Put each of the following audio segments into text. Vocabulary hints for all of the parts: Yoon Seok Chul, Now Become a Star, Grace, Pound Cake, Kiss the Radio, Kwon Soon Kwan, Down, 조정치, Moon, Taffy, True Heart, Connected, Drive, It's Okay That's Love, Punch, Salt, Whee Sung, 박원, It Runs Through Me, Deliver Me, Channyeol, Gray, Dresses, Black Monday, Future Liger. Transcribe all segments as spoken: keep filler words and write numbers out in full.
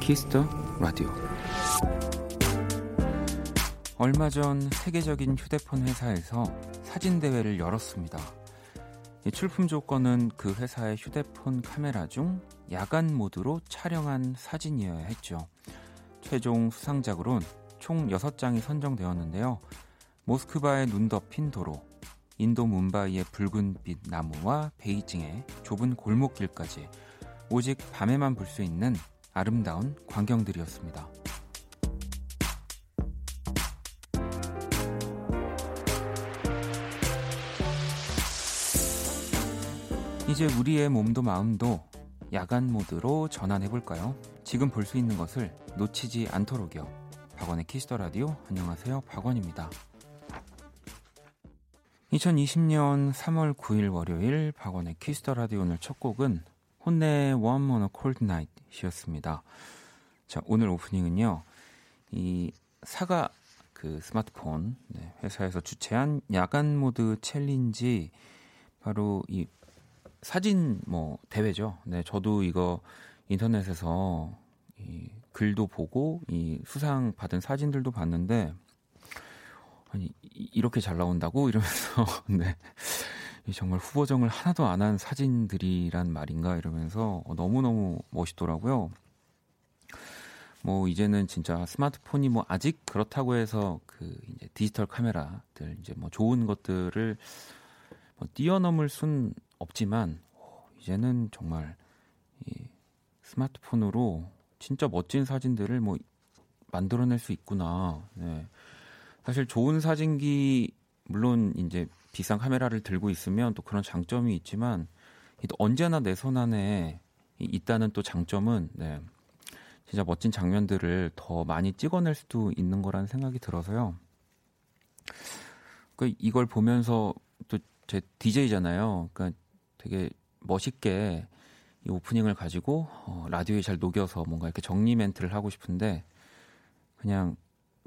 Kiss the Radio. 얼마 전 세계적인 휴대폰 회사에서 사진 대회를 열었습니다. 이 출품 조건은 그 회사의 휴대폰 카메라 중 야간 모드로 촬영한 사진이어야 했죠. 최종 수상작으론 총 여섯 장이 선정되었는데요. 모스크바의 눈 덮인 도로, 인도 뭄바이의 붉은빛 나무와 베이징의 좁은 골목길까지 오직 밤에만 볼 수 있는 아름다운 광경들이었습니다. 이제 우리의 몸도 마음도 야간 모드로 전환해볼까요? 지금 볼 수 있는 것을 놓치지 않도록요. 박원의 키스 더 라디오, 안녕하세요, 박원입니다. 이천이십년 삼월 구일 월요일 박원의 키스 더 라디오, 오늘 첫 곡은 혼내의 Warm on a Cold Night이었습니다. 자, 오늘 오프닝은요, 이 사가 그 스마트폰 네, 회사에서 주최한 야간 모드 챌린지, 바로 이 사진 뭐 대회죠. 네, 저도 이거 인터넷에서 이 글도 보고 이 수상 받은 사진들도 봤는데, 아니 이렇게 잘 나온다고 이러면서 네, 정말 후보정을 하나도 안 한 사진들이란 말인가 이러면서 너무 너무 멋있더라고요. 뭐 이제는 진짜 스마트폰이 뭐 아직 그렇다고 해서 그 이제 디지털 카메라들 이제 뭐 좋은 것들을 뭐 뛰어넘을 순 없지만, 이제는 정말 이 스마트폰으로 진짜 멋진 사진들을 뭐 만들어낼 수 있구나. 네. 사실 좋은 사진기, 물론 이제 비싼 카메라를 들고 있으면 또 그런 장점이 있지만, 언제나 내 손 안에 있다는 또 장점은 네, 진짜 멋진 장면들을 더 많이 찍어낼 수도 있는 거라는 생각이 들어서요. 그러니까 이걸 보면서 또 제 디제이잖아요. 그러니까 되게 멋있게 이 오프닝을 가지고 어, 라디오에 잘 녹여서 뭔가 이렇게 정리 멘트를 하고 싶은데, 그냥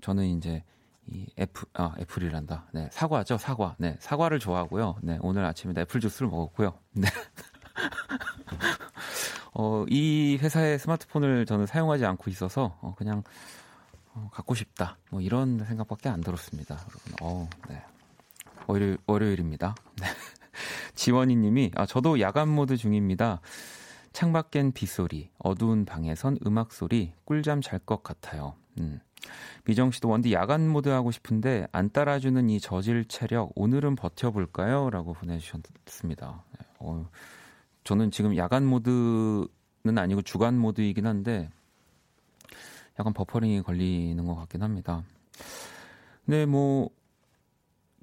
저는 이제 이 애플, 아, 애플이란다. 네, 사과죠, 사과. 네, 사과를 좋아하고요. 네, 오늘 아침에 애플 주스를 먹었고요. 네. 어, 이 회사의 스마트폰을 저는 사용하지 않고 있어서 어, 그냥 어, 갖고 싶다, 뭐 이런 생각밖에 안 들었습니다, 여러분. 어, 네. 월요일, 월요일입니다. 네. 지원이 님이, 아, 저도 야간 모드 중입니다. 창밖엔 빗소리, 어두운 방에선 음악소리, 꿀잠 잘 것 같아요. 음. 미정 씨도 원디 야간 모드 하고 싶은데 안 따라주는 이 저질 체력, 오늘은 버텨볼까요? 라고 보내주셨습니다. 어, 저는 지금 야간 모드는 아니고 주간 모드이긴 한데 약간 버퍼링이 걸리는 것 같긴 합니다. 근데 뭐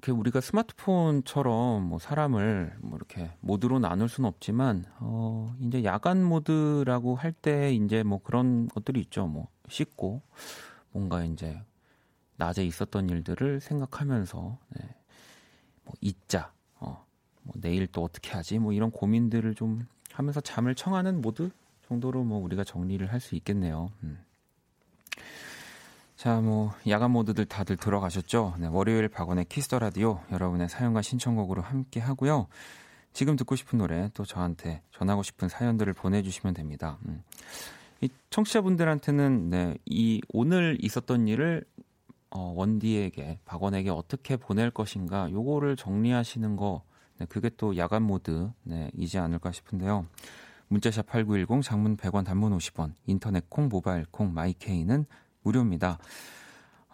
이렇게 우리가 스마트폰처럼 뭐 사람을 뭐 이렇게 모드로 나눌 수는 없지만, 어, 이제 야간 모드라고 할 때 이제 뭐 그런 것들이 있죠. 뭐 씻고 뭔가 이제 낮에 있었던 일들을 생각하면서 네, 뭐 잊자, 어, 뭐 내일 또 어떻게 하지, 뭐 이런 고민들을 좀 하면서 잠을 청하는 모드 정도로 뭐 우리가 정리를 할 수 있겠네요. 음. 자, 뭐 야간 모드들 다들 들어가셨죠? 네, 월요일 박원의 키스 더 라디오, 여러분의 사연과 신청곡으로 함께 하고요. 지금 듣고 싶은 노래, 또 저한테 전하고 싶은 사연들을 보내주시면 됩니다. 음. 이 청취자분들한테는 네, 이 오늘 있었던 일을 어, 원디에게, 박원에게 어떻게 보낼 것인가, 요거를 정리하시는 거, 네, 그게 또 야간 모드 네, 이지 않을까 싶은데요. 문자샵 팔구일공, 장문 백 원, 단문 오십 원, 인터넷 콩, 모바일 콩, 마이케이는 무료입니다.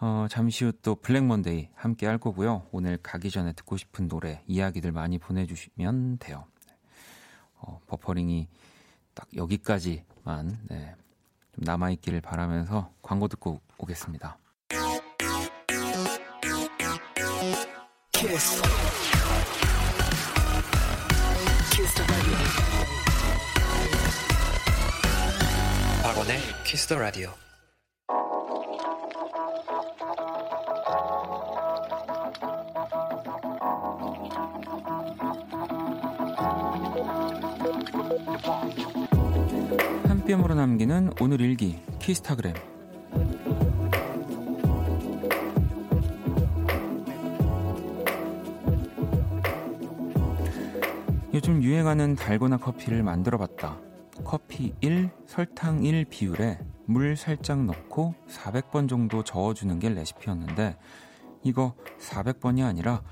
어, 잠시 후 또 블랙 먼데이 함께 할 거고요. 오늘 가기 전에 듣고 싶은 노래, 이야기들 많이 보내주시면 돼요. 어, 버퍼링이 딱 여기까지 만 네, 좀 남아있기를 바라면서 광고 듣고 오겠습니다. Kiss. Kiss the radio. 박원의 Kiss the radio. 로 남기는 오늘 일기, 키스타그램. 요즘 유행하는 달고나 커피를 만들어봤다. 커피 일, 설탕 일 비율에 물 살짝 넣고 사백 번 정도 저어주는 게 레시피였는데 이거 사백 번이 아니라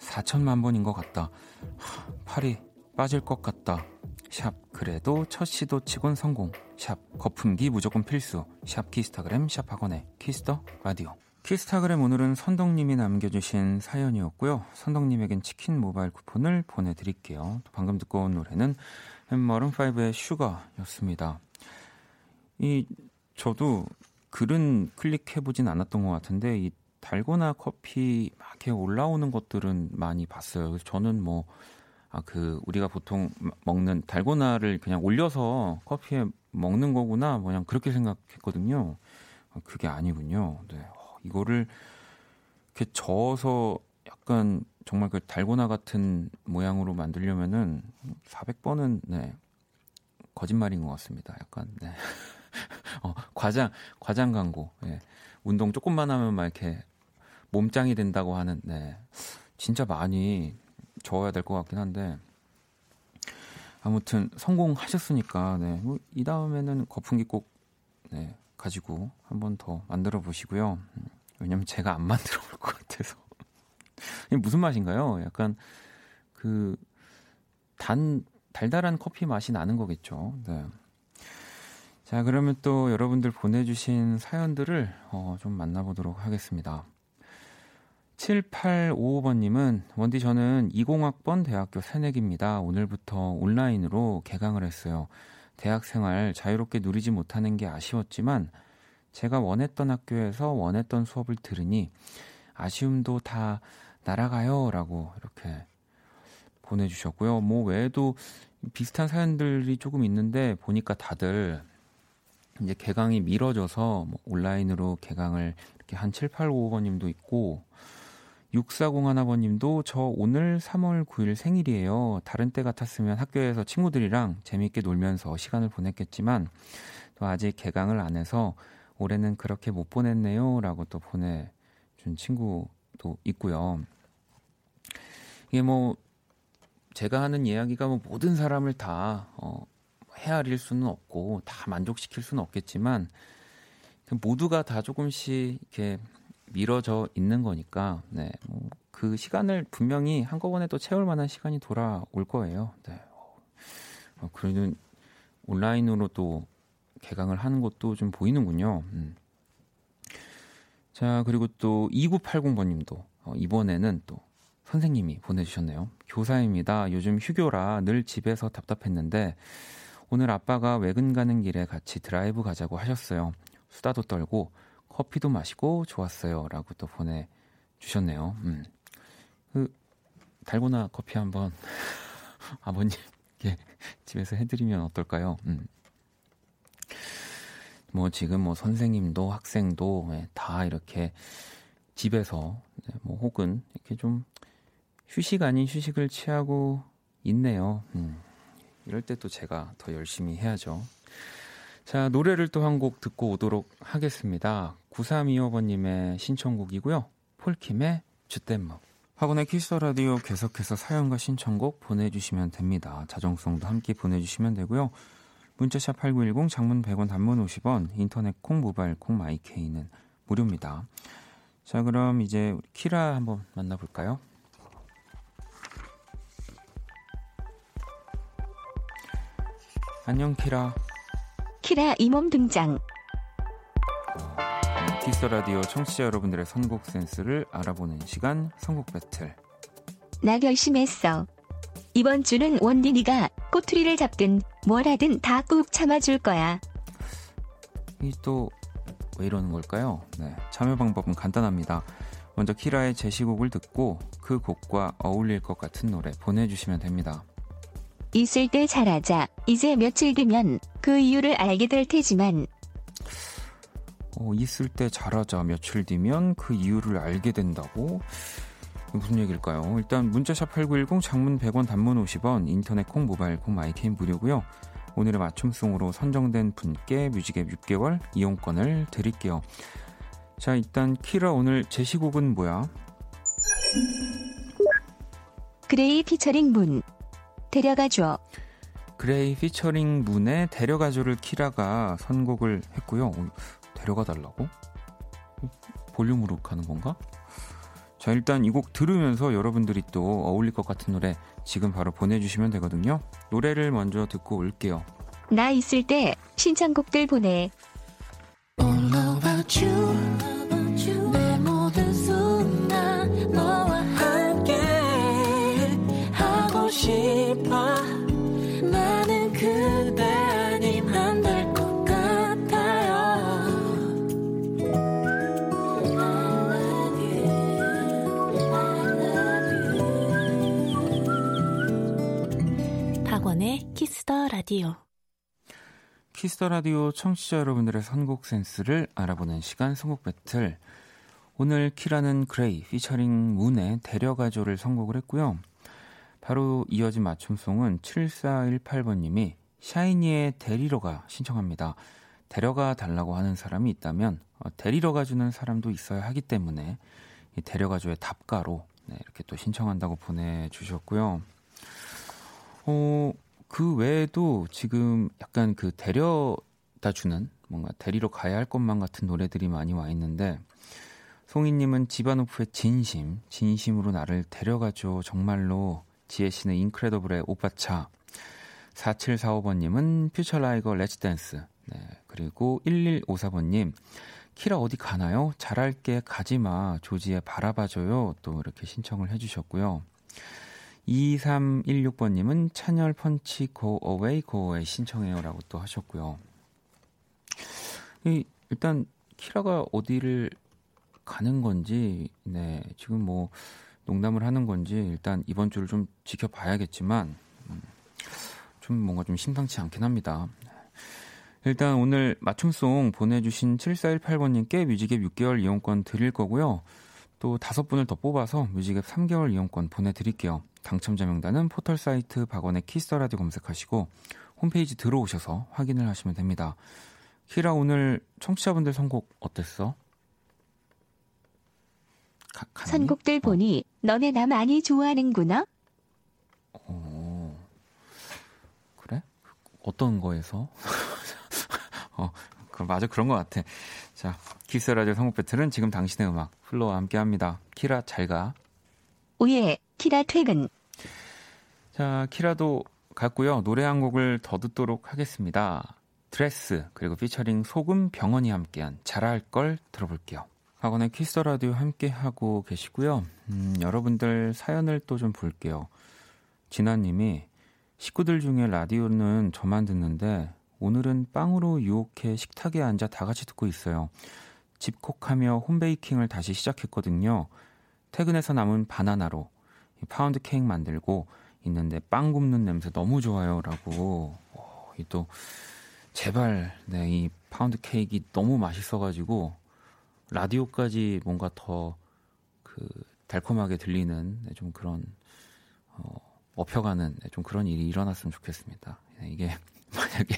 사천만 번인 것 같다. 하, 팔이 빠질 것 같다. 샵 그래도 첫 시도 치곤 성공. 샵 거품기 무조건 필수. 샵 키스타그램 샵 박원의 키스더 라디오. 키스타그램 오늘은 선덕님이 남겨주신 사연이었고요. 선덕님에겐 치킨 모바일 쿠폰을 보내드릴게요. 방금 듣고 온 노래는 머른오의 슈가였습니다. 이 저도 글은 클릭해보진 않았던 것 같은데 이 달고나 커피 막 이렇게 올라오는 것들은 많이 봤어요. 그래서 저는 뭐 아, 그 우리가 보통 먹는 달고나를 그냥 올려서 커피에 먹는 거구나 뭐냥 그렇게 생각했거든요. 그게 아니군요. 네. 이거를 이렇게 저어서 약간 정말 그 달고나 같은 모양으로 만들려면은 사백 번은 네. 거짓말인 것 같습니다. 약간 네. 어, 과장 과장 광고. 네. 운동 조금만 하면 막 이렇게 몸짱이 된다고 하는. 네. 진짜 많이 저어야 될 것 같긴 한데 아무튼 성공하셨으니까 네. 뭐 이 다음에는 거품기 꼭 네. 가지고 한 번 더 만들어 보시고요. 왜냐면 제가 안 만들어 볼 것 같아서. 이게 무슨 맛인가요? 약간 그 단 달달한 커피 맛이 나는 거겠죠. 네. 자, 그러면 또 여러분들 보내주신 사연들을 어, 좀 만나보도록 하겠습니다. 칠팔오오 번님은 원디 저는 이공학번 대학교 새내기입니다. 오늘부터 온라인으로 개강을 했어요. 대학생활 자유롭게 누리지 못하는 게 아쉬웠지만 제가 원했던 학교에서 원했던 수업을 들으니 아쉬움도 다 날아가요 라고 이렇게 보내주셨고요. 뭐 외에도 비슷한 사연들이 조금 있는데 보니까 다들 이제 개강이 미뤄져서 뭐 온라인으로 개강을 이렇게 한 칠팔오오 번님도 있고 육사공일 번님도 저 오늘 삼월 구일 생일이에요. 다른 때 같았으면 학교에서 친구들이랑 재밌게 놀면서 시간을 보냈겠지만 또 아직 개강을 안 해서 올해는 그렇게 못 보냈네요. 라고 또 보내준 친구도 있고요. 이게 뭐 제가 하는 이야기가 뭐 모든 사람을 다 어, 헤아릴 수는 없고 다 만족시킬 수는 없겠지만 모두가 다 조금씩 이렇게 미뤄져 있는 거니까 네, 그 시간을 분명히 한꺼번에 또 채울 만한 시간이 돌아올 거예요. 네. 어, 그래도 온라인으로 또 개강을 하는 것도 좀 보이는군요. 음. 자, 그리고 또 이구팔공 번님도 어, 이번에는 또 선생님이 보내주셨네요. 교사입니다. 요즘 휴교라 늘 집에서 답답했는데 오늘 아빠가 외근 가는 길에 같이 드라이브 가자고 하셨어요. 수다도 떨고 커피도 마시고 좋았어요. 라고 또 보내주셨네요. 음. 그 달고나 커피 한번 아버님께 집에서 해드리면 어떨까요? 음. 뭐 지금 뭐 선생님도 학생도 다 이렇게 집에서 뭐 혹은 이렇게 좀 휴식 아닌 휴식을 취하고 있네요. 음. 이럴 때 또 제가 더 열심히 해야죠. 자, 노래를 또 한 곡 듣고 오도록 하겠습니다. 구삼이오 번님의 신청곡이고요. 폴킴의 Joo Daet Mok. 학원의 키스 라디오 계속해서 사연과 신청곡 보내주시면 됩니다. 자정송도 함께 보내주시면 되고요. 문자샵 팔구일공, 장문 백 원, 단문 오십 원, 인터넷 콩, 모바일 콩, 마이케이는 무료입니다. 자, 그럼 이제 키라 한번 만나볼까요? 안녕 키라. 키라 이몸 등장. 키스 라디오 청취자 여러분들의 선곡 센스를 알아보는 시간 선곡 배틀. 나 결심했어. 이번 주는 원디 니가 꼬투리를 잡든 뭘 하든 다 꾹 참아줄 거야. 이 또 왜 이러는 걸까요? 네, 참여 방법은 간단합니다. 먼저 키라의 제시곡을 듣고 그 곡과 어울릴 것 같은 노래 보내주시면 됩니다. 있을 때 잘하자. 이제 며칠 뒤면 그 이유를 알게 될 테지만. 어, 있을 때 잘하자. 며칠 뒤면 그 이유를 알게 된다고? 무슨 얘기일까요? 일단 문자샵 팔구일공, 장문 백 원, 단문 오십 원, 인터넷 콩, 모바일 콩, 마이캠 무료고요. 오늘의 맞춤송으로 선정된 분께 뮤직앱 육 개월 이용권을 드릴게요. 자, 일단 키라 오늘 제시곡은 뭐야? 그레이 피처링 문. 데려가줘. 그레이 피처링 문의 데려가줘를 키라가 선곡을 했고요. 데려가달라고? 볼륨으로 가는 건가? 자, 일단 이 곡 들으면서 여러분들이 또 어울릴 것 같은 노래 지금 바로 보내주시면 되거든요. 노래를 먼저 듣고 올게요. 나 있을 때 신청곡들 보내. All about you. 나는 그대 아님 안 될 것 같아요. I love you, I love you. 박원의 키스 더 라디오. 키스 더 라디오 청취자 여러분들의 선곡 센스를 알아보는 시간, 선곡 배틀. 오늘 키라는 그레이 피처링 문의 데려가줘를 선곡을 했고요. 바로 이어진 맞춤송은 칠사일팔 번님이 샤이니의 데리러가 신청합니다. 데려가 달라고 하는 사람이 있다면 데리러 가주는 사람도 있어야 하기 때문에 데려가줘의 답가로 이렇게 또 신청한다고 보내주셨고요. 어, 그 외에도 지금 약간 그 데려다주는 뭔가 데리러 가야 할 것만 같은 노래들이 많이 와 있는데, 송이님은 지바노프의 진심, 진심으로 나를 데려가줘 정말로, 지혜씨는 인크레더블의 오빠차, 사칠사오 번님은 퓨처라이거 렛츠댄스, 네, 그리고 일일오사 번님 키라 어디 가나요? 잘할게 가지마, 조지에 바라봐줘요, 또 이렇게 신청을 해주셨고요. 이삼일육 번님은 찬열 펀치 Go Away Go Away 신청해요 라고 또 하셨고요. 이, 일단 키라가 어디를 가는 건지, 네, 지금 뭐 농담을 하는 건지 일단 이번 주를 좀 지켜봐야겠지만 좀 뭔가 좀 심상치 않긴 합니다. 일단 오늘 맞춤송 보내주신 칠사일팔 번님께 뮤직앱 육 개월 이용권 드릴 거고요. 또 다섯 분을 더 뽑아서 뮤직앱 삼 개월 이용권 보내드릴게요. 당첨자 명단은 포털사이트 박원의 키스더라디오 검색하시고 홈페이지 들어오셔서 확인을 하시면 됩니다. 키라, 오늘 청취자분들 선곡 어땠어? 가, 선곡들 어. 보니 너네 나 많이 좋아하는구나. 어, 그래? 어떤 거에서? 어, 그, 맞아, 그런 것 같아. 자, 키스 라디오 선곡 배틀은 지금 당신의 음악 플로와 함께합니다. 키라 잘가. 오예, 키라 퇴근. 자, 키라도 갔고요. 노래 한 곡을 더 듣도록 하겠습니다. 드레스 그리고 피처링 소금 병원이 함께한 잘할 걸 들어볼게요. 박원의 키스더라디오 함께하고 계시고요. 음, 여러분들 사연을 또 좀 볼게요. 진아님이 식구들 중에 라디오는 저만 듣는데 오늘은 빵으로 유혹해 식탁에 앉아 다 같이 듣고 있어요. 집콕하며 홈베이킹을 다시 시작했거든요. 퇴근해서 남은 바나나로 파운드 케이크 만들고 있는데 빵 굽는 냄새 너무 좋아요 라고. 오, 이 또 제발, 네, 이 파운드 케이크가 너무 맛있어가지고 라디오까지 뭔가 더 그 달콤하게 들리는 좀 그런 어, 업혀가는 좀 그런 일이 일어났으면 좋겠습니다. 이게 만약에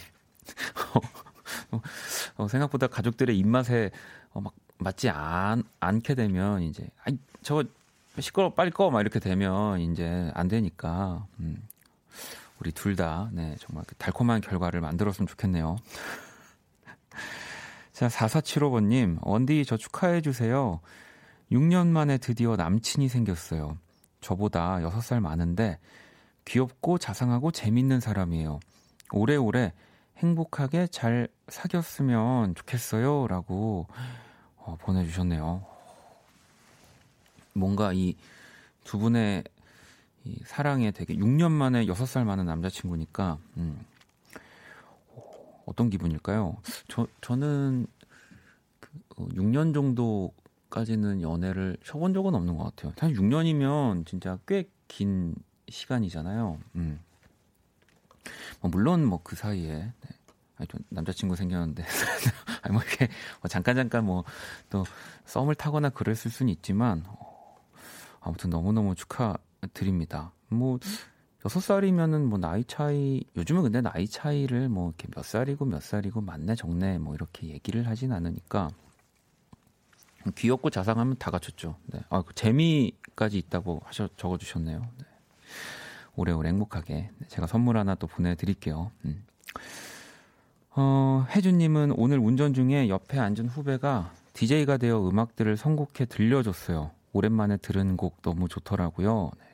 어, 생각보다 가족들의 입맛에 어, 막 맞지 않, 않게 되면 이제 아이 저거 시끄러워 빨리 꺼 막 이렇게 되면 이제 안 되니까 음, 우리 둘 다, 네, 정말 달콤한 결과를 만들었으면 좋겠네요. 자, 사사칠오 번님 원디 저 축하해주세요. 육 년 만에 드디어 남친이 생겼어요. 저보다 여섯 살 많은데 귀엽고 자상하고 재밌는 사람이에요. 오래오래 행복하게 잘 사귀었으면 좋겠어요 라고 어, 보내주셨네요. 뭔가 이 두 분의 이 사랑에 되게 육 년 만에 여섯 살 많은 남자친구니까 음. 어떤 기분일까요? 저, 저는 육 년 정도까지는 연애를 쳐본 적은 없는 것 같아요. 사실 육 년이면 진짜 꽤 긴 시간이잖아요. 음. 물론 뭐 그 사이에 네. 아니, 남자친구 생겼는데 아니, 뭐 이렇게 잠깐 잠깐 뭐 또 썸을 타거나 그랬을 수는 있지만 어, 아무튼 너무너무 축하드립니다. 뭐 여섯 살이면은 뭐 나이 차이, 요즘은 근데 나이 차이를 뭐 이렇게 몇 살이고 몇 살이고 맞네 적네 뭐 이렇게 얘기를 하진 않으니까 귀엽고 자상하면 다 갖췄죠. 네. 아, 재미까지 있다고 하셔 적어주셨네요. 네. 오래오래 행복하게 제가 선물 하나 또 보내드릴게요. 음. 어, 혜주님은 오늘 운전 중에 옆에 앉은 후배가 디제이가 되어 음악들을 선곡해 들려줬어요. 오랜만에 들은 곡 너무 좋더라고요. 네.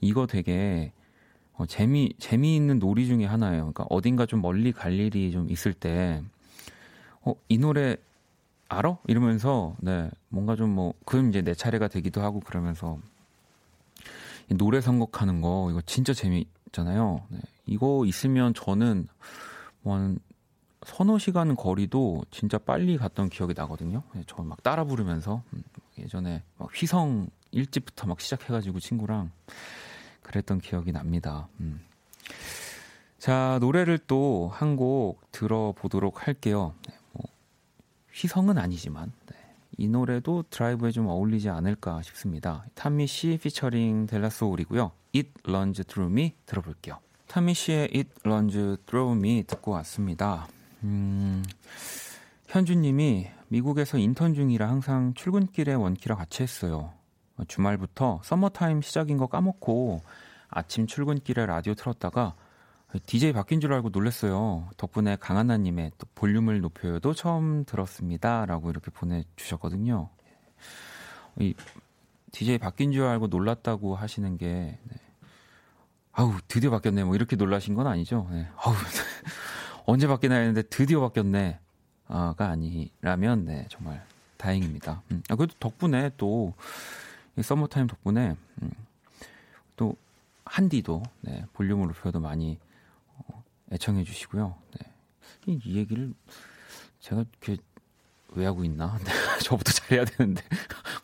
이거 되게 어, 재미, 재미있는 놀이 중에 하나예요. 그러니까 어딘가 좀 멀리 갈 일이 좀 있을 때, 어, 이 노래 알아? 이러면서, 네, 뭔가 좀 뭐, 그럼 이제 내 차례가 되기도 하고 그러면서, 이 노래 선곡하는 거, 이거 진짜 재미있잖아요. 네. 이거 있으면 저는 뭐 한 서너 시간 거리도 진짜 빨리 갔던 기억이 나거든요. 네, 저 막 따라 부르면서, 예전에 막 휘성 일집부터 막 시작해가지고 친구랑, 그랬던 기억이 납니다. 음. 자, 노래를 또 한 곡 들어보도록 할게요. 네, 뭐, 휘성은 아니지만 네, 이 노래도 드라이브에 좀 어울리지 않을까 싶습니다. 타미 씨 피처링 델라소울이고요. It Runs Through Me 들어볼게요. 타미 씨의 It Runs Through Me 듣고 왔습니다. 음, 현주님이 미국에서 인턴 중이라 항상 출근길에 원키랑 같이 했어요. 주말부터 서머타임 시작인 거 까먹고 아침 출근길에 라디오 틀었다가 디제이 바뀐 줄 알고 놀랐어요. 덕분에 강하나님의 또 볼륨을 높여요도 처음 들었습니다. 라고 이렇게 보내주셨거든요. 이 디제이 바뀐 줄 알고 놀랐다고 하시는 게 네. 아우 드디어 바뀌었네 뭐 이렇게 놀라신 건 아니죠. 네. 아우 언제 바뀌나 했는데 드디어 바뀌었네 아가 아니라면 네, 정말 다행입니다. 음. 아, 그래도 덕분에 또 서머타임 덕분에 음, 또 한디도 네, 볼륨을 높여도 많이 어, 애청해 주시고요. 네. 이, 이 얘기를 제가 이렇게 왜 하고 있나? 저부터 잘해야 되는데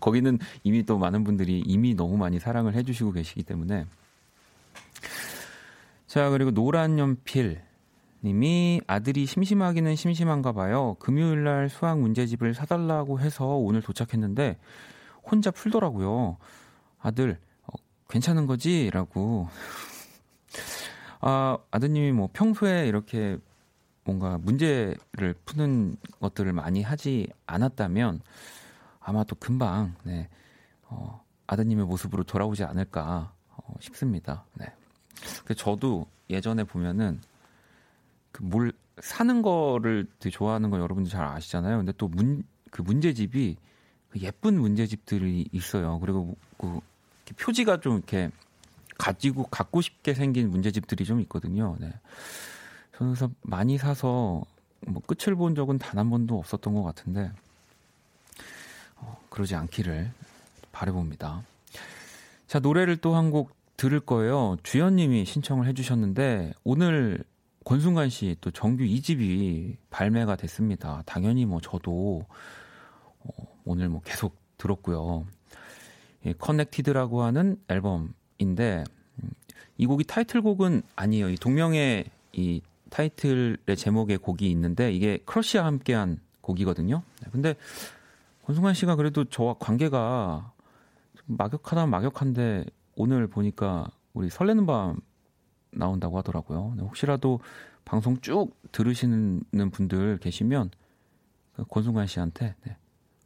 거기는 이미 또 많은 분들이 이미 너무 많이 사랑을 해주시고 계시기 때문에 자 그리고 노란 연필 님이 아들이 심심하기는 심심한가 봐요. 금요일날 수학 문제집을 사달라고 해서 오늘 도착했는데 혼자 풀더라고요. 아들 어, 괜찮은 거지? 라고 아, 아드님이 뭐 평소에 이렇게 뭔가 문제를 푸는 것들을 많이 하지 않았다면 아마 또 금방 네, 어, 아드님의 모습으로 돌아오지 않을까 어, 싶습니다. 네. 저도 예전에 보면은 그 뭘 사는 거를 되게 좋아하는 건 여러분들 잘 아시잖아요. 근데 또 문, 그 문제집이 예쁜 문제집들이 있어요. 그리고 그 표지가 좀 이렇게 가지고 갖고 싶게 생긴 문제집들이 좀 있거든요. 네. 저는 그래서 많이 사서 뭐 끝을 본 적은 단 한 번도 없었던 것 같은데 어, 그러지 않기를 바라봅니다. 자 노래를 또 한 곡 들을 거예요. 주연님이 신청을 해주셨는데 오늘 권순관 씨 또 정규 이 집이 발매가 됐습니다. 당연히 뭐 저도 오늘 뭐 계속 들었고요. 커넥티드라고 하는 앨범인데 이 곡이 타이틀곡은 아니에요. 이 동명의 이 타이틀의 제목의 곡이 있는데 이게 크러쉬와 함께한 곡이거든요. 근데 권순관 씨가 그래도 저와 관계가 막역하다 막역한데 오늘 보니까 우리 설레는 밤 나온다고 하더라고요. 혹시라도 방송 쭉 들으시는 분들 계시면 권순관 씨한테 네,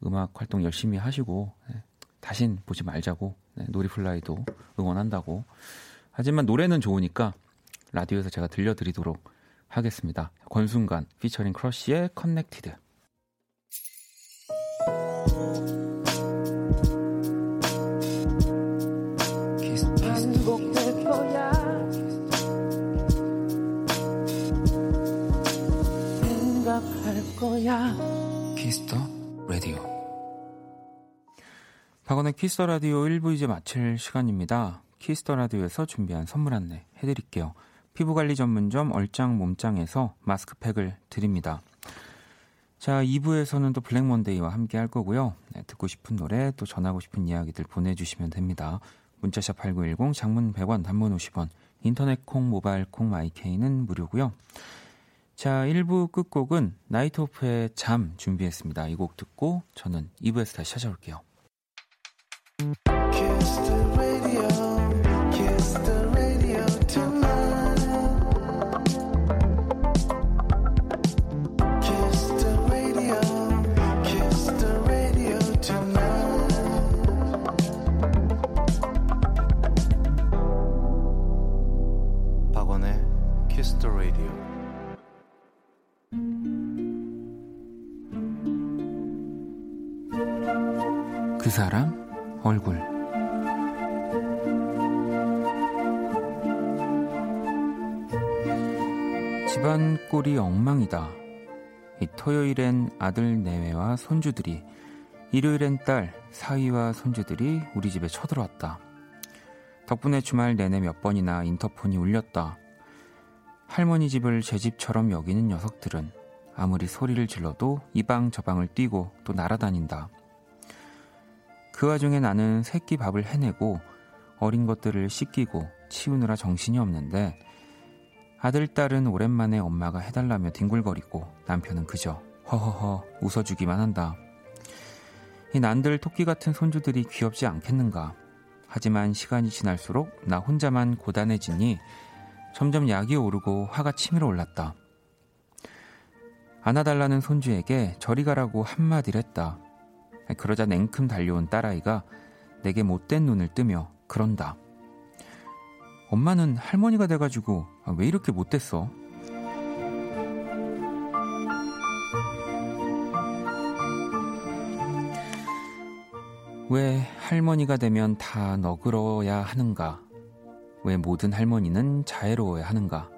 음악 활동 열심히 하시고 네, 다신 보지 말자고 네, 놀이플라이도 응원한다고 하지만 노래는 좋으니까 라디오에서 제가 들려드리도록 하겠습니다. 권순관 피처링 크러쉬의 커넥티드 키스 더 라디오 박원의 키스 더 라디오 일 부 이제 마칠 시간입니다. 키스 더 라디오에서 준비한 선물 안내 해드릴게요. 피부관리 전문점 얼짱 몸짱에서 마스크팩을 드립니다. 자 이 부에서는 또 블랙 먼데이와 함께 할 거고요. 네, 듣고 싶은 노래 또 전하고 싶은 이야기들 보내주시면 됩니다. 문자샵 팔구일공 장문 백 원 단문 오십 원 인터넷 콩 모바일 콩 마이케이는 무료고요. 자, 일 부 끝곡은 나이트오프의 잠 준비했습니다. 이 곡 듣고 저는 이 부에서 다시 찾아올게요. Kiss the radio, kiss the radio tonight. Kiss the radio, kiss the radio tonight. Kiss the Radio. 그 사람 얼굴. 집안 꼴이 엉망이다. 이 토요일엔 아들 내외와 손주들이, 일요일엔 딸, 사위와 손주들이 우리 집에 쳐들어왔다. 덕분에 주말 내내 몇 번이나 인터폰이 울렸다. 할머니 집을 제 집처럼 여기는 녀석들은 아무리 소리를 질러도 이 방 저 방을 뛰고 또 날아다닌다. 그 와중에 나는 새끼 밥을 해내고 어린 것들을 씻기고 치우느라 정신이 없는데, 아들, 딸은 오랜만에 엄마가 해달라며 뒹굴거리고 남편은 그저 허허허 웃어주기만 한다. 이 난들 토끼 같은 손주들이 귀엽지 않겠는가. 하지만 시간이 지날수록 나 혼자만 고단해지니 점점 약이 오르고 화가 치밀어 올랐다. 안아달라는 손주에게 저리 가라고 한마디를 했다. 그러자 냉큼 달려온 딸아이가 내게 못된 눈을 뜨며 그런다. 엄마는 할머니가 돼가지고 왜 이렇게 못됐어? 왜 할머니가 되면 다 너그러워야 하는가? 왜 모든 할머니는 자애로워야 하는가?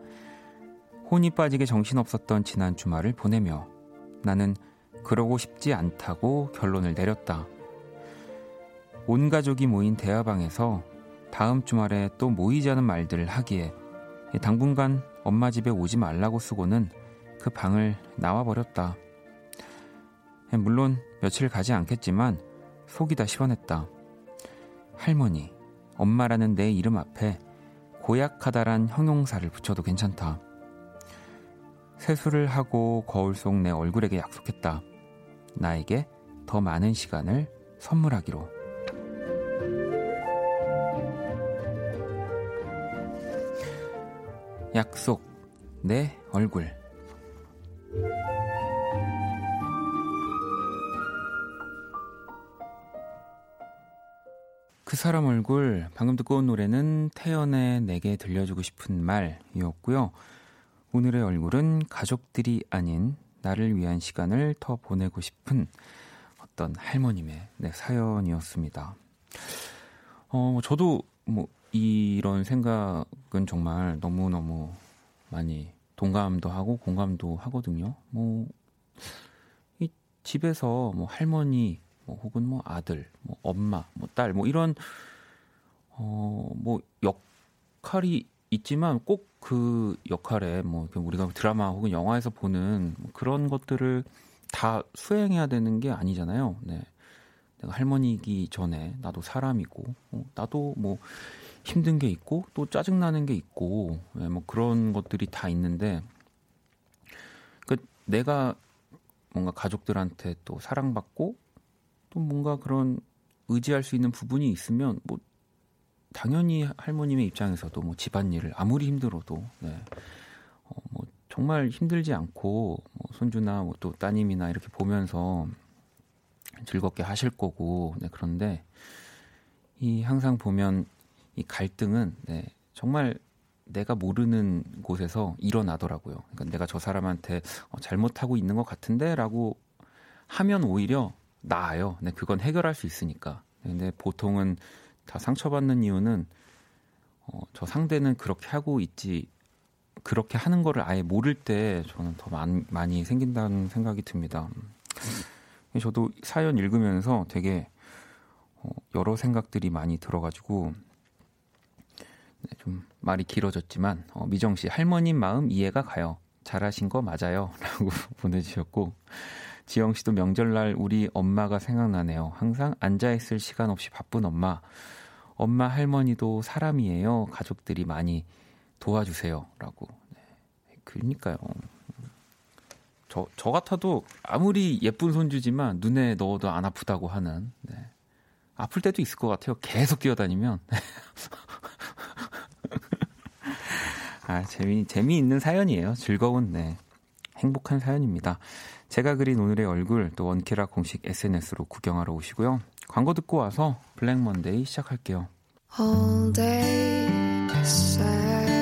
혼이 빠지게 정신없었던 지난 주말을 보내며 나는 그러고 싶지 않다고 결론을 내렸다. 온 가족이 모인 대화방에서 다음 주말에 또 모이자는 말들을 하기에 당분간 엄마 집에 오지 말라고 쓰고는 그 방을 나와버렸다. 물론 며칠 가지 않겠지만 속이 다 시원했다. 할머니, 엄마라는 내 이름 앞에 고약하다란 형용사를 붙여도 괜찮다. 세수를 하고 거울 속 내 얼굴에게 약속했다. 나에게 더 많은 시간을 선물하기로. 약속, 내 얼굴. 그 사람 얼굴. 방금 듣고 온 노래는 태연의 내게 들려주고 싶은 말이었고요. 오늘의 얼굴은 가족들이 아닌 나를 위한 시간을 더 보내고 싶은 어떤 할머님의 네, 사연이었습니다. 어, 저도 뭐 이런 생각은 정말 너무너무 많이 동감도 하고 공감도 하거든요. 뭐, 이 집에서 뭐 할머니, 뭐 혹은 뭐 아들, 뭐 엄마, 뭐 딸, 뭐 이런, 어, 뭐 역할이 있지만 꼭 그 역할에 뭐 우리가 드라마 혹은 영화에서 보는 그런 것들을 다 수행해야 되는 게 아니잖아요. 네. 내가 할머니이기 전에 나도 사람이고, 나도 뭐, 힘든 게 있고 또 짜증나는 게 있고 뭐 그런 것들이 다 있는데, 그러니까 내가 뭔가 가족들한테 또 사랑받고 또 뭔가 그런 의지할 수 있는 부분이 있으면 뭐 당연히 할머님의 입장에서도 뭐 집안일을 아무리 힘들어도 네. 어 뭐 정말 힘들지 않고 뭐 손주나 뭐 또 따님이나 이렇게 보면서 즐겁게 하실 거고 네. 그런데 이 항상 보면 이 갈등은 네, 정말 내가 모르는 곳에서 일어나더라고요. 그러니까 내가 저 사람한테 어, 잘못하고 있는 것 같은데 라고 하면 오히려 나아요. 네, 그건 해결할 수 있으니까. 근데 보통은 다 상처받는 이유는 어, 저 상대는 그렇게 하고 있지, 그렇게 하는 거를 아예 모를 때 저는 더 많, 많이 생긴다는 생각이 듭니다. 저도 사연 읽으면서 되게 어, 여러 생각들이 많이 들어가지고 네, 좀 말이 길어졌지만 어, 미정 씨, 할머님 마음 이해가 가요. 잘하신 거 맞아요. 라고 보내주셨고, 지영 씨도 명절날 우리 엄마가 생각나네요. 항상 앉아있을 시간 없이 바쁜 엄마. 엄마 할머니도 사람이에요. 가족들이 많이 도와주세요. 라고. 네, 그러니까요. 저, 저 같아도 아무리 예쁜 손주지만 눈에 넣어도 안 아프다고 하는. 네. 아플 때도 있을 것 같아요. 계속 뛰어다니면. 아, 재미, 재미있는 사연이에요. 즐거운, 네. 행복한 사연입니다. 제가 그린 오늘의 얼굴, 또 원키라 공식 에스엔에스로 구경하러 오시고요. 광고 듣고 와서 블랙 먼데이 시작할게요. All day sad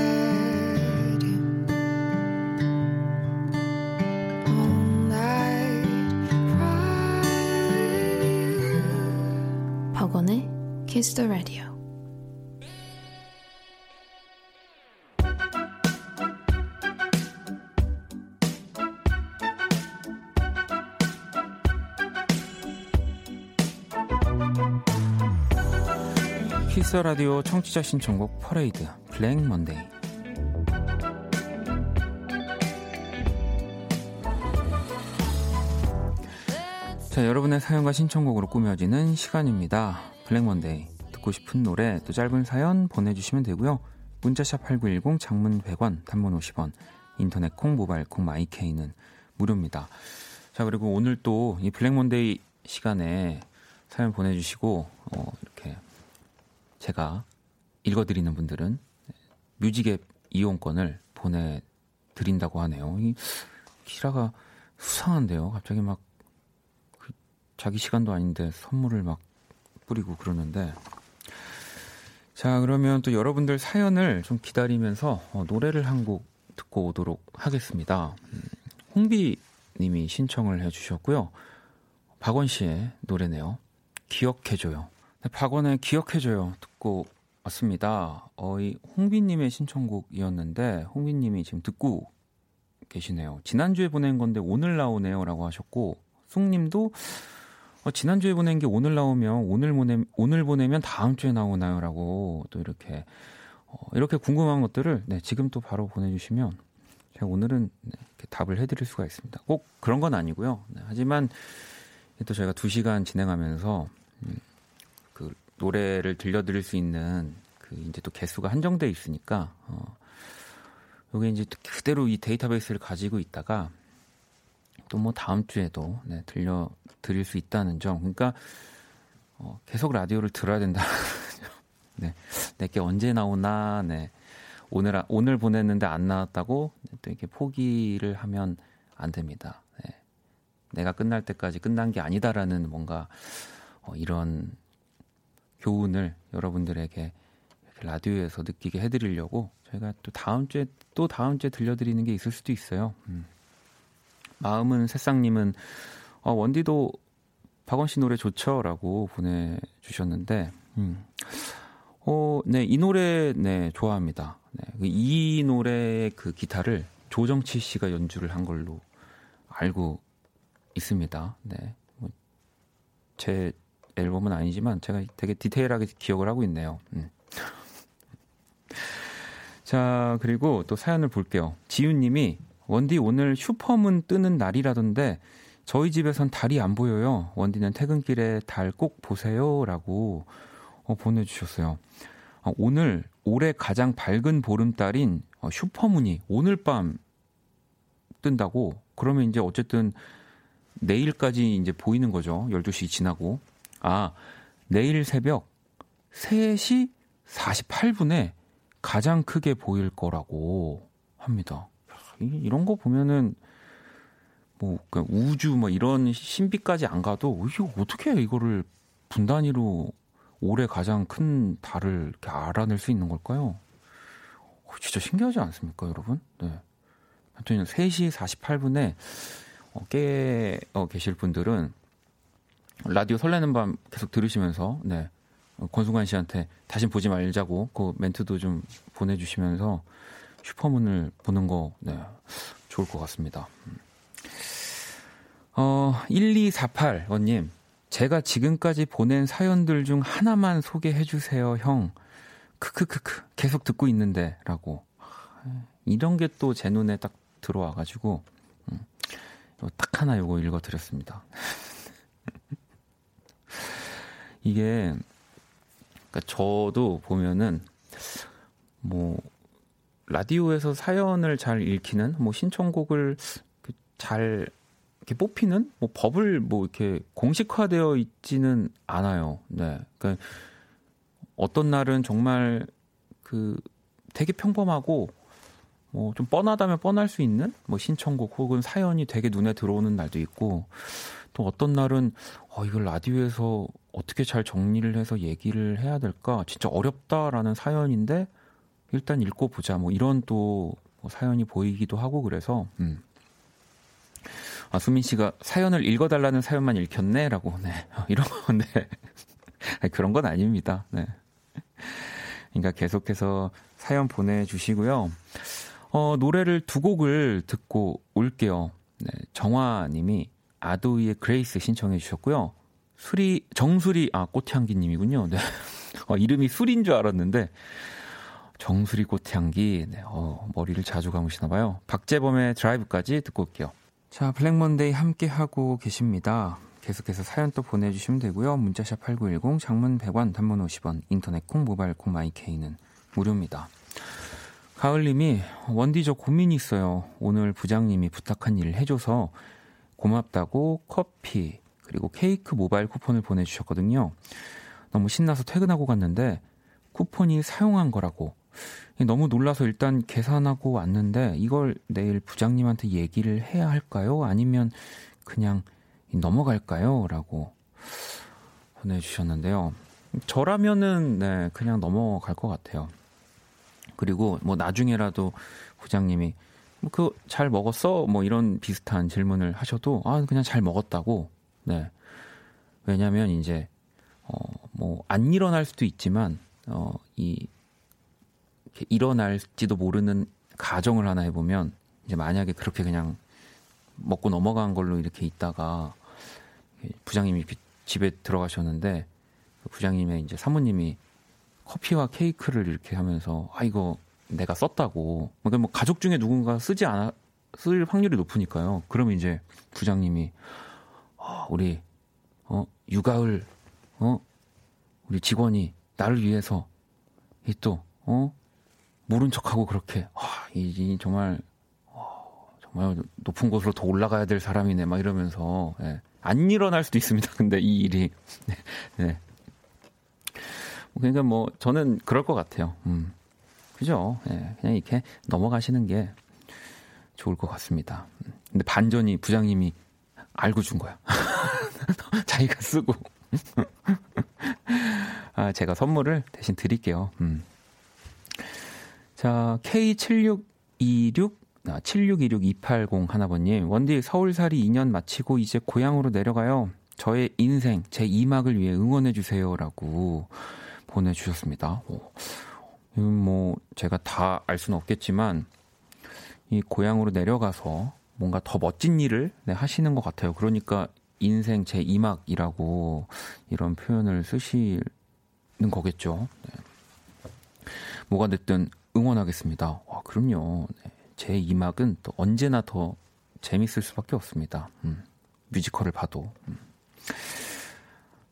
Kiss the Radio. 키스 라디오 청취자 신청곡 퍼레이드 블랙 먼데이. 자, 여러분의 사연과 신청곡으로 꾸며지는 시간입니다. 블랙 먼데이. 듣고 싶은 노래 또 짧은 사연 보내주시면 되고요. 문자샵 팔구일공, 장문 백 원, 단문 오십 원, 인터넷 콩, 모바일 콩, 마이케이는 무료입니다. 자, 그리고 오늘 또 이 블랙 먼데이 시간에 사연 보내주시고 어, 이렇게 제가 읽어드리는 분들은 뮤직앱 이용권을 보내드린다고 하네요. 이 키라가 수상한데요. 갑자기 막 그 자기 시간도 아닌데 선물을 막 뿌리고 그러는데. 자, 그러면 또 여러분들 사연을 좀 기다리면서 어, 노래를 한 곡 듣고 오도록 하겠습니다. 홍비님이 신청을 해주셨고요. 박원 씨의 노래네요. 기억해줘요. 박원의 기억해줘요 듣고 왔습니다. 어, 이 홍빈님의 신청곡이었는데 홍빈님이 지금 듣고 계시네요. 지난주에 보낸 건데 오늘 나오네요 라고 하셨고, 쑥님도 어, 지난주에 보낸 게 오늘 나오면 오늘, 보내, 오늘 보내면 다음 주에 나오나요 라고 또 이렇게 어, 이렇게 궁금한 것들을 네, 지금 또 바로 보내주시면 제가 오늘은 네, 이렇게 답을 해드릴 수가 있습니다. 꼭 그런 건 아니고요. 네, 하지만 또 저희가 두 시간 진행하면서 음, 그 노래를 들려드릴 수 있는 그 이제 또 개수가 한정돼 있으니까 어, 요게 이제 그대로 이 데이터베이스를 가지고 있다가 또 뭐 다음 주에도 네, 들려드릴 수 있다는 점. 그러니까 어, 계속 라디오를 들어야 된다. 네, 내게 언제 나오나. 네, 오늘 오늘 보냈는데 안 나왔다고 또 이렇게 포기를 하면 안 됩니다. 네, 내가 끝날 때까지 끝난 게 아니다라는 뭔가 어, 이런 교훈을 여러분들에게 이렇게 라디오에서 느끼게 해드리려고 저희가 또 다음 주에 또 다음 주에 들려드리는 게 있을 수도 있어요. 음. 마음은 새싹님은 어, 원디도 박원 씨 노래 좋죠라고 보내주셨는데, 음. 어, 네, 이 노래 네 좋아합니다. 네, 이 노래의 그 기타를 조정치 씨가 연주를 한 걸로 알고 있습니다. 네, 제 앨범은 아니지만 제가 되게 디테일하게 기억을 하고 있네요. 음. 자, 그리고 또 사연을 볼게요. 지윤님이 원디 오늘 슈퍼문 뜨는 날이라던데 저희 집에선 달이 안 보여요. 원디는 퇴근길에 달 꼭 보세요 라고 어, 보내주셨어요. 어, 오늘 올해 가장 밝은 보름달인 어, 슈퍼문이 오늘 밤 뜬다고. 그러면 이제 어쨌든 내일까지 이제 보이는 거죠. 열두 시 지나고. 아, 내일 새벽 세 시 사십팔 분에 가장 크게 보일 거라고 합니다. 이런 거 보면은 뭐 우주 뭐 이런 신비까지 안 가도 이거 어떻게 이거를 분단위로 올해 가장 큰 달을 이렇게 알아낼 수 있는 걸까요? 진짜 신기하지 않습니까, 여러분? 네. 하여튼 세 시 사십팔 분에 깨 계실 분들은 라디오 설레는 밤 계속 들으시면서 네, 권순관 씨한테 다시 보지 말자고 그 멘트도 좀 보내주시면서 슈퍼문을 보는 거 네, 좋을 것 같습니다. 어, 일이사팔 원님 제가 지금까지 보낸 사연들 중 하나만 소개해 주세요 형. 크크크크 계속 듣고 있는데 라고. 이런 게 또 제 눈에 딱 들어와가지고 음, 딱 하나 요거 읽어드렸습니다. 이게, 그러니까 저도 보면은, 뭐, 라디오에서 사연을 잘 읽히는, 뭐, 신청곡을 잘, 이렇게 뽑히는, 뭐, 법을 뭐, 이렇게 공식화되어 있지는 않아요. 네. 그러니까, 어떤 날은 정말, 그, 되게 평범하고, 뭐, 좀 뻔하다면 뻔할 수 있는, 뭐, 신청곡 혹은 사연이 되게 눈에 들어오는 날도 있고, 또 어떤 날은, 어, 이걸 라디오에서 어떻게 잘 정리를 해서 얘기를 해야 될까? 진짜 어렵다라는 사연인데 일단 읽고 보자. 뭐 이런 또 사연이 보이기도 하고 그래서 음. 아, 수민 씨가 사연을 읽어달라는 사연만 읽혔네라고. 네, 이런 건데 그런 건 아닙니다. 네. 그러니까 계속해서 사연 보내주시고요. 어, 노래를 두 곡을 듣고 올게요. 네, 정화님이 아도이의 그레이스 신청해 주셨고요. 수리, 정수리, 아, 꽃향기님이군요. 네. 어, 이름이 수리인 줄 알았는데, 정수리 꽃향기, 네, 어, 머리를 자주 감으시나 봐요. 박재범의 드라이브까지 듣고 올게요. 자, 블랙먼데이 함께하고 계십니다. 계속해서 사연 또 보내주시면 되고요. 문자샵 팔구일공, 장문 백 원, 단문 오십 원, 인터넷 콩, 모바일 콩, 마이케이는 무료입니다. 가을님이, 원디 저 고민이 있어요. 오늘 부장님이 부탁한 일을 해줘서 고맙다고 커피 그리고 케이크 모바일 쿠폰을 보내주셨거든요. 너무 신나서 퇴근하고 갔는데 쿠폰이 사용한 거라고 너무 놀라서 일단 계산하고 왔는데 이걸 내일 부장님한테 얘기를 해야 할까요? 아니면 그냥 넘어갈까요? 라고 보내주셨는데요. 저라면은 네, 그냥 넘어갈 것 같아요. 그리고 뭐 나중에라도 부장님이 뭐 그 잘 먹었어? 뭐 이런 비슷한 질문을 하셔도 아 그냥 잘 먹었다고. 네. 왜냐면 이제 어 뭐 안 일어날 수도 있지만 어 이 일어날지도 모르는 가정을 하나 해보면 이제 만약에 그렇게 그냥 먹고 넘어간 걸로 이렇게 있다가 부장님이 집에 들어가셨는데 부장님의 이제 사모님이 커피와 케이크를 이렇게 하면서 아 이거 내가 썼다고. 그러니까 뭐 가족 중에 누군가 쓰지 않아 쓸 확률이 높으니까요. 그러면 이제 부장님이 어, 우리 어 유가을 어 우리 직원이 나를 위해서 이 또 어 모른 척하고 그렇게 아 이 정말 어, 정말 높은 곳으로 더 올라가야 될 사람이네 막 이러면서 예. 안 일어날 수도 있습니다. 근데 이 일이 네. 그러니까 뭐 저는 그럴 것 같아요. 음. 그죠? 예, 그냥 이렇게 넘어가시는 게 좋을 것 같습니다. 근데 반전이 부장님이 알고 준 거야. 자기가 쓰고. 아, 제가 선물을 대신 드릴게요. 음. 자, 케이 칠육이육 아, 칠육이육 이팔공일 번님 원디 서울살이 이 년 마치고 이제 고향으로 내려가요. 저의 인생 제이 막을 위해 응원해주세요 라고 보내주셨습니다. 오. 뭐 제가 다 알 수는 없겠지만 이 고향으로 내려가서 뭔가 더 멋진 일을 네, 하시는 것 같아요. 그러니까 인생 제이 막이라고 이런 표현을 쓰시는 거겠죠. 네. 뭐가 됐든 응원하겠습니다. 와, 그럼요. 네. 제이 막은 또 언제나 더 재밌을 수밖에 없습니다. 음. 뮤지컬을 봐도. 음.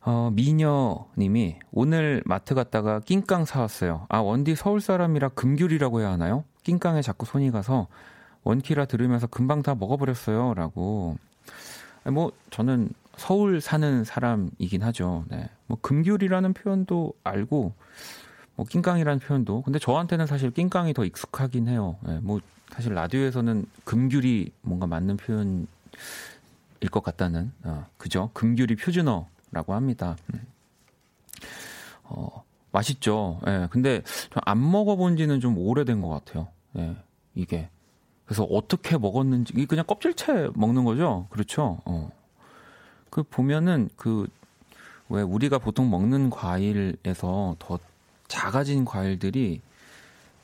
어, 미녀님이 오늘 마트 갔다가 낑깡 사왔어요. 아 원디 서울 사람이라 금귤이라고 해야 하나요? 낑깡에 자꾸 손이 가서 원키라 들으면서 금방 다 먹어버렸어요 라고. 아니, 뭐 저는 서울 사는 사람이긴 하죠. 네. 뭐 금귤이라는 표현도 알고 뭐 낑깡이라는 표현도 근데 저한테는 사실 낑깡이 더 익숙하긴 해요. 네. 뭐 사실 라디오에서는 금귤이 뭔가 맞는 표현일 것 같다는 어, 그죠? 금귤이 표준어 라고 합니다. 음. 어, 맛있죠. 예, 근데 좀 안 먹어본 지는 좀 오래된 것 같아요. 예, 이게. 그래서 어떻게 먹었는지, 이게 그냥 껍질째 먹는 거죠? 그렇죠? 어. 그 보면은 그, 왜 우리가 보통 먹는 과일에서 더 작아진 과일들이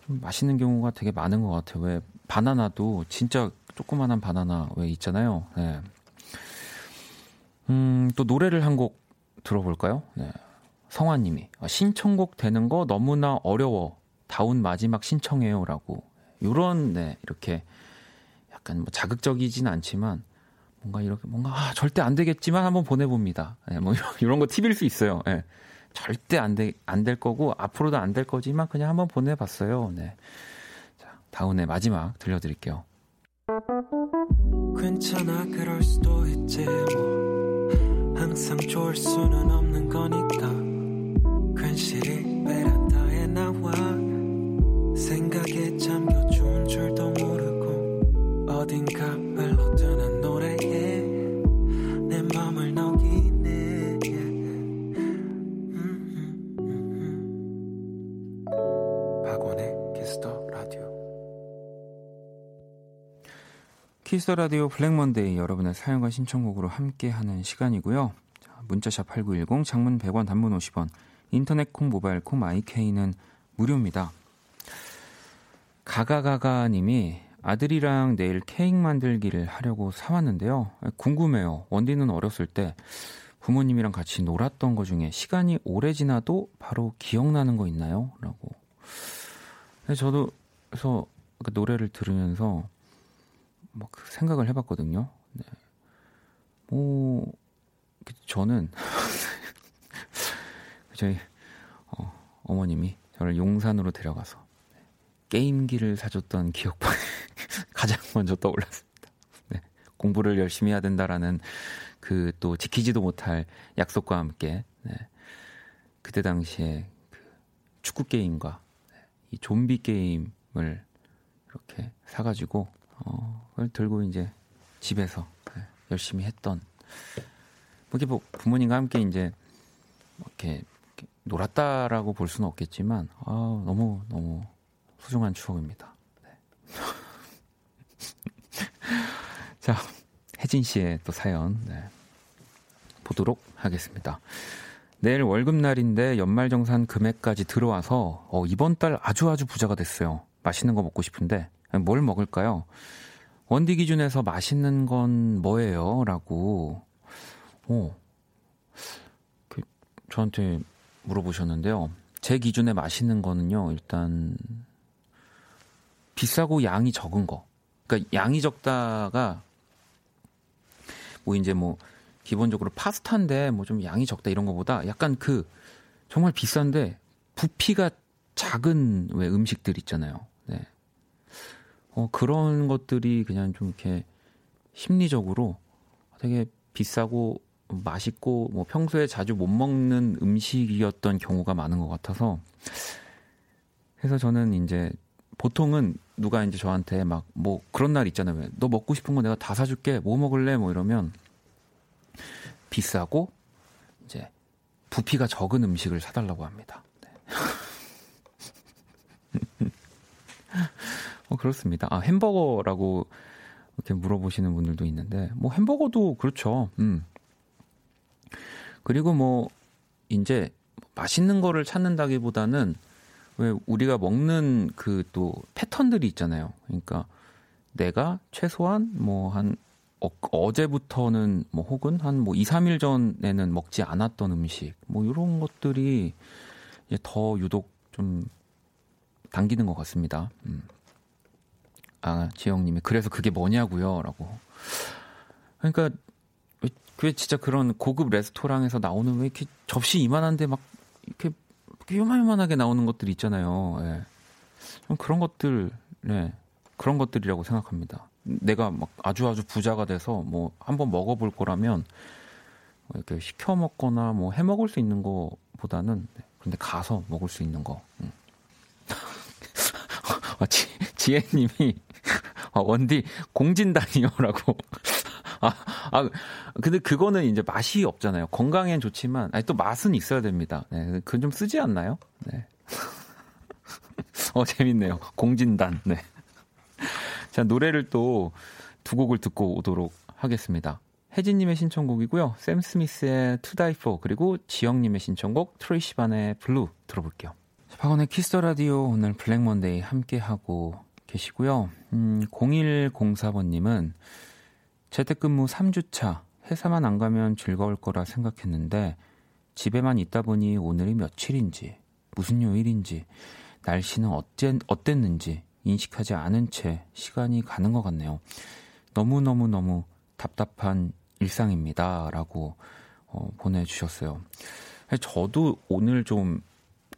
좀 맛있는 경우가 되게 많은 것 같아요. 왜 바나나도 진짜 조그만한 바나나 왜 있잖아요. 예. 음, 또 노래를 한 곡 들어볼까요? 네. 성화님이 신청곡 되는 거 너무나 어려워 다운 마지막 신청해요 라고 요런 네, 이렇게 약간 뭐 자극적이진 않지만 뭔가 이렇게 뭔가 아, 절대 안 되겠지만 한번 보내봅니다. 네, 뭐 이런, 이런 거 팁일 수 있어요. 네. 절대 안 되, 안 될 거고 앞으로도 안 될 거지만 그냥 한번 보내봤어요. 네. 자, 다운의 마지막 들려드릴게요. 괜찮아 그럴 수도 있지 뭐 항상 좋을 수는 없는 거니까 괜시리 베란다에 나와 생각에 잠겨 좋은 줄도 모르고 어딘가 흘러드는 노래에 내 맘을 녹이네 음, 음, 음. 박원의 Kiss the Radio 키스 라디오 블랙 먼데이 여러분의 사연과 신청곡으로 함께하는 시간이고요. 문자샵 팔구일공, 장문 백 원, 단문 오십 원, 인터넷 콩, 모바일 콩, 아이케이는 무료입니다. 가가가가님이 아들이랑 내일 케이크 만들기를 하려고 사왔는데요. 궁금해요. 원디는 어렸을 때 부모님이랑 같이 놀았던 것 중에 시간이 오래 지나도 바로 기억나는 거 있나요? 라고. 저도 그래서 그 노래를 들으면서 막 생각을 해봤거든요. 네. 뭐 저는 저희 어, 어머님이 저를 용산으로 데려가서 게임기를 사줬던 기억밖에 가장 먼저 떠올랐습니다. 네. 공부를 열심히 해야 된다라는 그 또 지키지도 못할 약속과 함께 네. 그때 당시에 그 축구 게임과 네. 이 좀비 게임을 이렇게 사가지고 어, 그걸 들고 이제 집에서 네. 열심히 했던 이게 뭐 부모님과 함께 이제 이렇게, 이렇게 놀았다라고 볼 수는 없겠지만 아, 너무 너무 소중한 추억입니다. 네. 자, 혜진 씨의 또 사연 네. 보도록 하겠습니다. 내일 월급날인데 연말정산 금액까지 들어와서 어, 이번 달 아주 아주 부자가 됐어요. 맛있는 거 먹고 싶은데 뭘 먹을까요? 원디 기준에서 맛있는 건 뭐예요? 라고 오, 그, 저한테 물어보셨는데요. 제 기준에 맛있는 거는요. 일단 비싸고 양이 적은 거. 그러니까 양이 적다가 뭐 이제 뭐 기본적으로 파스타인데 뭐 좀 양이 적다 이런 거보다 약간 그 정말 비싼데 부피가 작은 왜 음식들 있잖아요. 네. 어 그런 것들이 그냥 좀 이렇게 심리적으로 되게 비싸고 맛있고 뭐 평소에 자주 못 먹는 음식이었던 경우가 많은 것 같아서 그래서 저는 이제 보통은 누가 이제 저한테 막 뭐 그런 날 있잖아요. 너 먹고 싶은 거 내가 다 사줄게. 뭐 먹을래? 뭐 이러면 비싸고 이제 부피가 적은 음식을 사달라고 합니다. 네. 어, 그렇습니다. 아, 햄버거라고 이렇게 물어보시는 분들도 있는데 뭐 햄버거도 그렇죠. 음. 그리고 뭐 이제 맛있는 거를 찾는다기보다는 왜 우리가 먹는 그 또 패턴들이 있잖아요. 그러니까 내가 최소한 뭐 한 어, 어제부터는 뭐 혹은 한 뭐 이, 삼 일 전에는 먹지 않았던 음식 뭐 이런 것들이 이제 더 유독 좀 당기는 것 같습니다. 음. 아, 지영님이 그래서 그게 뭐냐고요? 라고. 그러니까 왜 진짜 그런 고급 레스토랑에서 나오는 왜 이렇게 접시 이만한데 막 이렇게 요만요만하게 나오는 것들 있잖아요. 예. 좀 그런 것들, 네. 그런 것들이라고 생각합니다. 내가 막 아주 아주 부자가 돼서 뭐 한번 먹어볼 거라면 이렇게 시켜 먹거나 뭐 해 먹을 수 있는 거보다는 근데 가서 먹을 수 있는 거. 응. 아, 지, 지혜님이 아, 원디 공진단이요라고. 아, 아, 근데 그거는 이제 맛이 없잖아요. 건강엔 좋지만 아니, 또 맛은 있어야 됩니다. 네, 그건 좀 쓰지 않나요? 네. 어 재밌네요. 공진단. 네. 자 노래를 또 두 곡을 듣고 오도록 하겠습니다. 혜진님의 신청곡이고요. 샘 스미스의 To Die For 그리고 지영님의 신청곡 트로이시반의 Blue 들어볼게요. 박원의 키스 더 라디오 오늘 블랙 먼데이 함께하고 계시고요. 음, 공일공사 번님은 재택근무 삼 주차 회사만 안 가면 즐거울 거라 생각했는데 집에만 있다 보니 오늘이 며칠인지 무슨 요일인지 날씨는 어째, 어땠는지 인식하지 않은 채 시간이 가는 것 같네요. 너무너무너무 답답한 일상입니다. 라고 어, 보내주셨어요. 저도 오늘 좀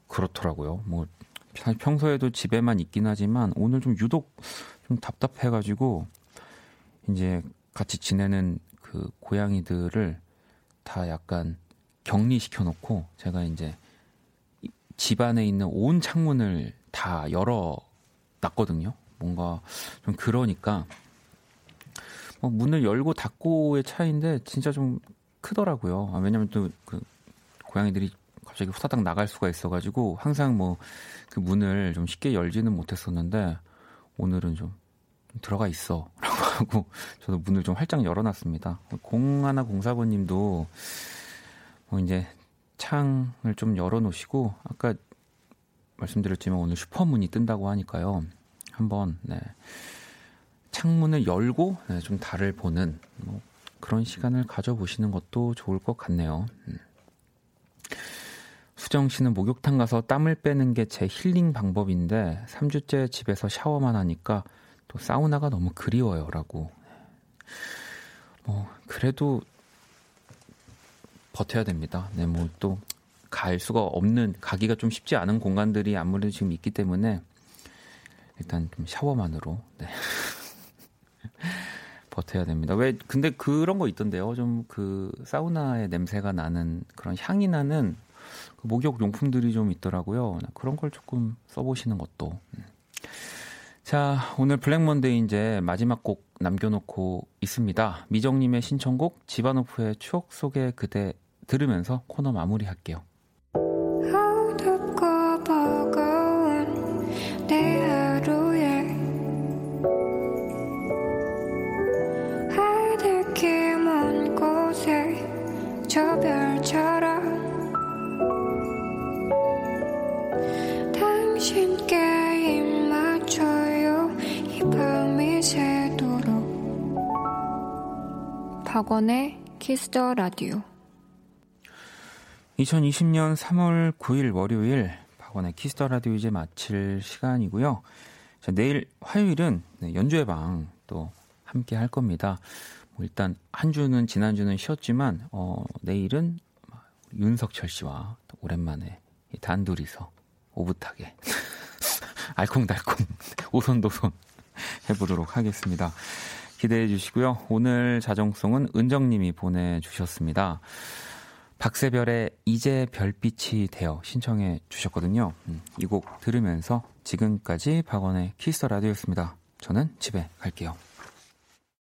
그렇더라고요. 뭐 사실 평소에도 집에만 있긴 하지만 오늘 좀 유독 좀 답답해가지고 이제 같이 지내는 그 고양이들을 다 약간 격리시켜 놓고 제가 이제 집 안에 있는 온 창문을 다 열어 놨거든요. 뭔가 좀 그러니까 뭐 문을 열고 닫고의 차이인데 진짜 좀 크더라고요. 아, 왜냐면 또 그 고양이들이 갑자기 후다닥 나갈 수가 있어가지고 항상 뭐 그 문을 좀 쉽게 열지는 못했었는데 오늘은 좀 들어가 있어 라고 하고 저도 문을 좀 활짝 열어놨습니다. 공일공사 번님도 어, 이제 창을 좀 열어놓으시고 아까 말씀드렸지만 오늘 슈퍼문이 뜬다고 하니까요. 한번 네, 창문을 열고 네, 좀 달을 보는 뭐 그런 시간을 가져보시는 것도 좋을 것 같네요. 음. 수정 씨는 목욕탕 가서 땀을 빼는 게 제 힐링 방법인데 삼 주째 집에서 샤워만 하니까 또 사우나가 너무 그리워요 라고. 뭐 그래도 버텨야 됩니다. 네, 뭐 또 갈 수가 없는, 가기가 좀 쉽지 않은 공간들이 아무래도 지금 있기 때문에 일단 좀 샤워만으로 네. 버텨야 됩니다. 왜 근데 그런 거 있던데요. 좀 그 사우나의 냄새가 나는 그런 향이 나는 그 목욕 용품들이 좀 있더라고요. 그런 걸 조금 써보시는 것도. 자, 오늘 블랙먼데이 이제 마지막 곡 남겨놓고 있습니다. 미정님의 신청곡 지바노프의 추억 속의 그대 들으면서 코너 마무리할게요. 어둡고 버거운 내 하루에 하늘길 먼 곳에 저 별처럼 당신께 입 맞춰요 이 밤이 새도록. 박원의 키스 더 라디오. 이천이십 년 삼월 구일 월요일 박원의 키스 더 라디오 이제 마칠 시간이고요. 자, 내일 화요일은 연주회 방 또 함께 할 겁니다. 뭐 일단 한 주는 지난주는 쉬었지만 어, 내일은 윤석철 씨와 또 오랜만에 단둘이서 오붓하게 알콩달콩 오손도손 해보도록 하겠습니다. 기대해 주시고요. 오늘 자정송은 은정님이 보내주셨습니다. 박세별의 이제 별빛이 되어 신청해 주셨거든요. 이 곡 들으면서 지금까지 박원의 키스 더 라디오였습니다. 저는 집에 갈게요.